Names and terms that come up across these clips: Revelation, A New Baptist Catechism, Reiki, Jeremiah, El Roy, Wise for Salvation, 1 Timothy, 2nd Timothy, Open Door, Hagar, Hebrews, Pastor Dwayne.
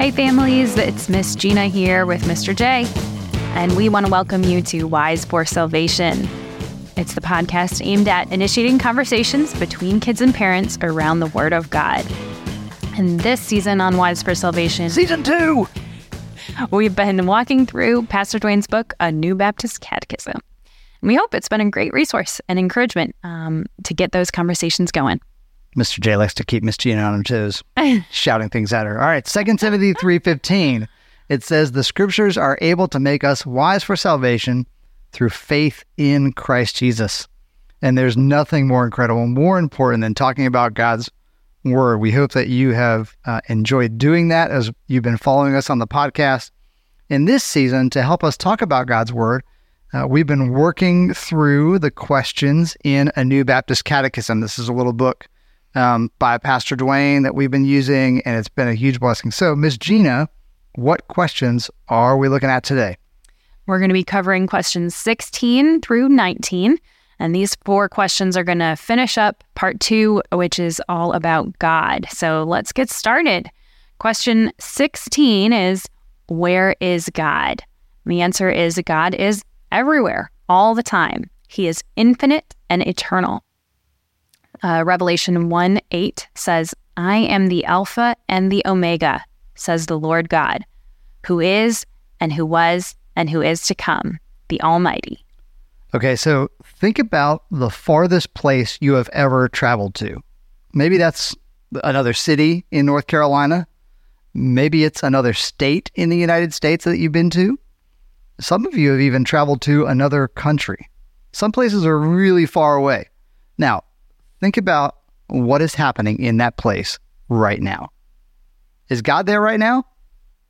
Hey families, it's Miss Gina here with Mr. J, and we want to welcome you to Wise for Salvation. It's the podcast aimed at initiating conversations between kids and parents around the Word of God. And this season on Wise for Salvation, Season 2, we've been walking through Pastor Dwayne's book, A New Baptist Catechism. And we hope it's been a great resource and encouragement to get those conversations going. Mr. J likes to keep Miss Gina on her toes, shouting things at her. All right, 2nd Timothy 3:15. It says, the scriptures are able to make us wise for salvation through faith in Christ Jesus. And there's nothing more incredible, more important than talking about God's Word. We hope that you have enjoyed doing that as you've been following us on the podcast. In this season, to help us talk about God's Word, we've been working through the questions in A New Baptist Catechism. This is a little book by Pastor Dwayne that we've been using, and it's been a huge blessing. So, Miss Gina, what questions are we looking at today? We're going to be covering questions 16 through 19, and these four questions are going to finish up part 2, which is all about God. So let's get started. Question 16 is, where is God? And the answer is, God is everywhere, all the time. He is infinite and eternal. Revelation 1:8 says, I am the Alpha and the Omega, says the Lord God, who is and who was and who is to come, the Almighty. Okay, so think about the farthest place you have ever traveled to. Maybe that's another city in North Carolina. Maybe it's another state in the United States that you've been to. Some of you have even traveled to another country. Some places are really far away. Now, think about what is happening in that place right now. Is God there right now?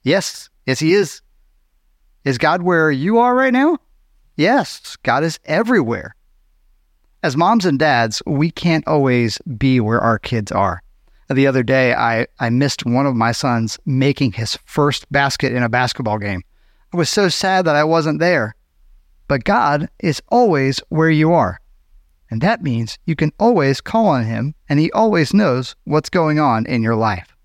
Yes. Yes, He is. Is God where you are right now? Yes. God is everywhere. As moms and dads, we can't always be where our kids are. The other day, I missed one of my sons making his first basket in a basketball game. I was so sad that I wasn't there. But God is always where you are. And that means you can always call on Him, and He always knows what's going on in your life.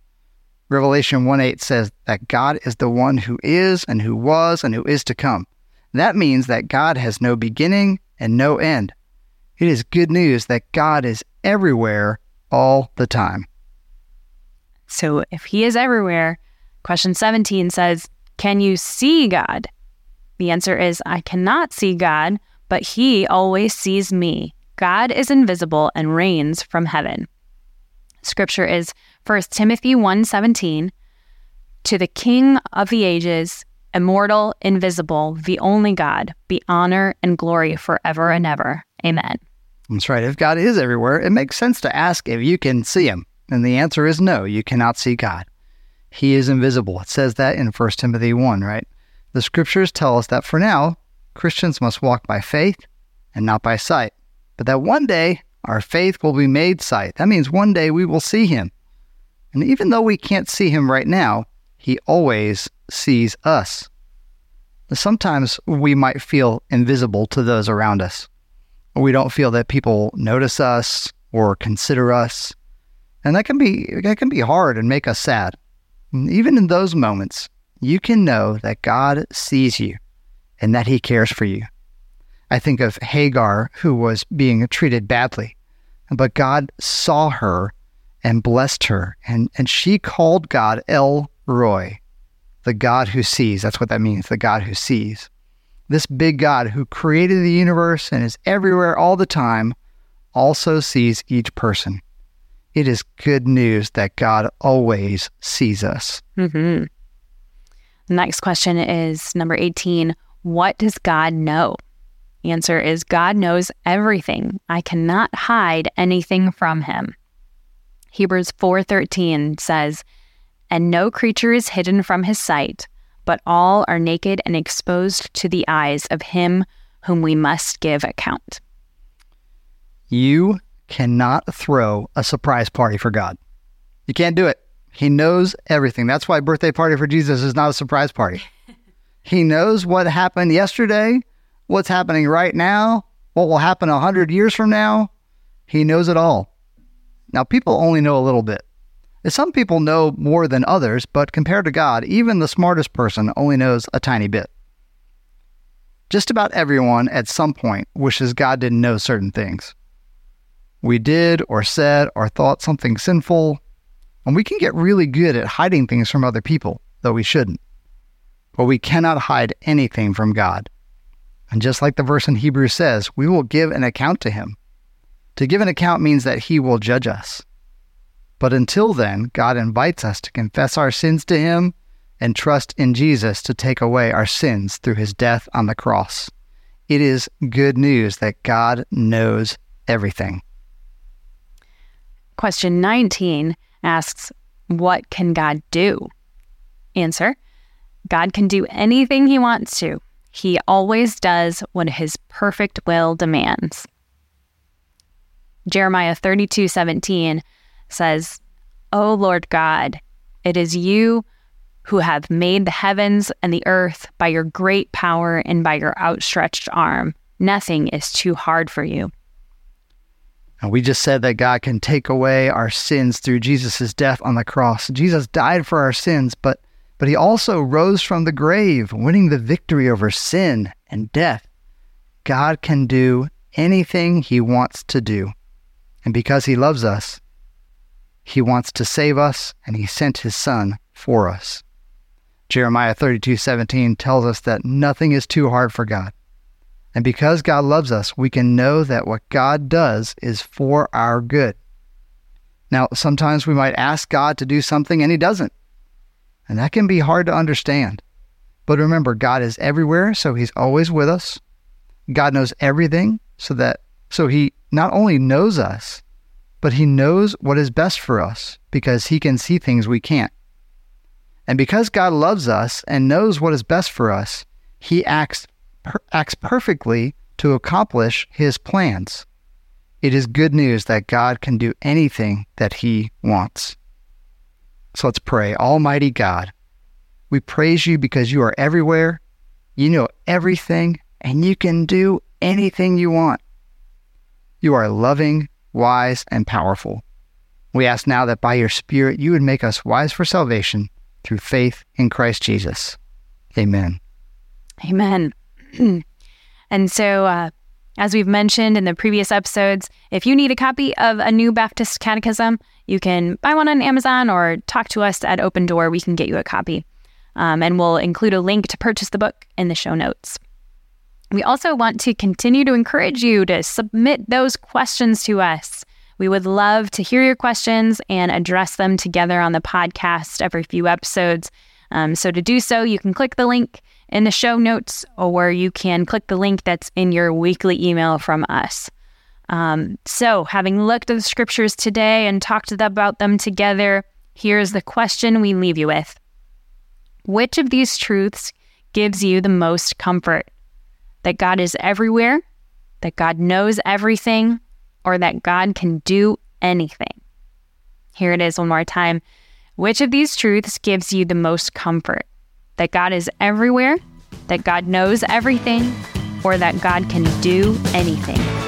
Revelation 1:8 says that God is the one who is and who was and who is to come. That means that God has no beginning and no end. It is good news that God is everywhere all the time. So if He is everywhere, question 17 says, can you see God? The answer is, I cannot see God, but He always sees me. God is invisible and reigns from heaven. Scripture is 1 Timothy 1:17, to the King of the ages, immortal, invisible, the only God, be honor and glory forever and ever. Amen. That's right. If God is everywhere, it makes sense to ask if you can see Him. And the answer is no, you cannot see God. He is invisible. It says that in 1 Timothy 1, right? The scriptures tell us that for now, Christians must walk by faith and not by sight. But that one day, our faith will be made sight. That means one day we will see Him. And even though we can't see Him right now, He always sees us. Sometimes we might feel invisible to those around us. We don't feel that people notice us or consider us. And that can be hard and make us sad. And even in those moments, you can know that God sees you and that He cares for you. I think of Hagar, who was being treated badly, but God saw her and blessed her, and she called God El Roy, the God who sees. That's what that means, the God who sees. This big God who created the universe and is everywhere all the time also sees each person. It is good news that God always sees us. Mm-hmm. Next question is number 18. What does God know? The answer is, God knows everything. I cannot hide anything from Him. Hebrews 4:13 says, and no creature is hidden from His sight, but all are naked and exposed to the eyes of Him whom we must give account. You cannot throw a surprise party for God. You can't do it. He knows everything. That's why birthday party for Jesus is not a surprise party. He knows what happened yesterday, what's happening right now, what will happen 100 years from now. He knows it all. Now, people only know a little bit. Some people know more than others, but compared to God, even the smartest person only knows a tiny bit. Just about everyone at some point wishes God didn't know certain things. We did or said or thought something sinful, and we can get really good at hiding things from other people, though we shouldn't. But we cannot hide anything from God. And just like the verse in Hebrews says, we will give an account to him. To give an account means that he will judge us. But until then, God invites us to confess our sins to him and trust in Jesus to take away our sins through his death on the cross. It is good news that God knows everything. Question 19 asks, what can God do? Answer, God can do anything he wants to. He always does what his perfect will demands. Jeremiah 32:17 says, O Lord God, it is you who have made the heavens and the earth by your great power and by your outstretched arm. Nothing is too hard for you. And we just said that God can take away our sins through Jesus' death on the cross. Jesus died for our sins, but he also rose from the grave, winning the victory over sin and death. God can do anything he wants to do. And because he loves us, he wants to save us, and he sent his son for us. Jeremiah 32:17 tells us that nothing is too hard for God. And because God loves us, we can know that what God does is for our good. Now, sometimes we might ask God to do something and he doesn't. And that can be hard to understand. But remember, God is everywhere, so he's always with us. God knows everything, so he not only knows us, but he knows what is best for us because he can see things we can't. And because God loves us and knows what is best for us, he acts perfectly to accomplish his plans. It is good news that God can do anything that he wants. So let's pray. Almighty God, we praise you because you are everywhere, you know everything, and you can do anything you want. You are loving, wise, and powerful. We ask now that by your Spirit you would make us wise for salvation through faith in Christ Jesus. Amen. Amen. And so, as we've mentioned in the previous episodes, if you need a copy of A New Baptist Catechism, you can buy one on Amazon or talk to us at Open Door. We can get you a copy. And we'll include a link to purchase the book in the show notes. We also want to continue to encourage you to submit those questions to us. We would love to hear your questions and address them together on the podcast every few episodes. So to do so, you can click the link in the show notes, or you can click the link that's in your weekly email from us. So having looked at the scriptures today and talked about them together, here's the question we leave you with. Which of these truths gives you the most comfort? That God is everywhere, that God knows everything, or that God can do anything? Here it is one more time. Which of these truths gives you the most comfort? That God is everywhere, that God knows everything, or that God can do anything?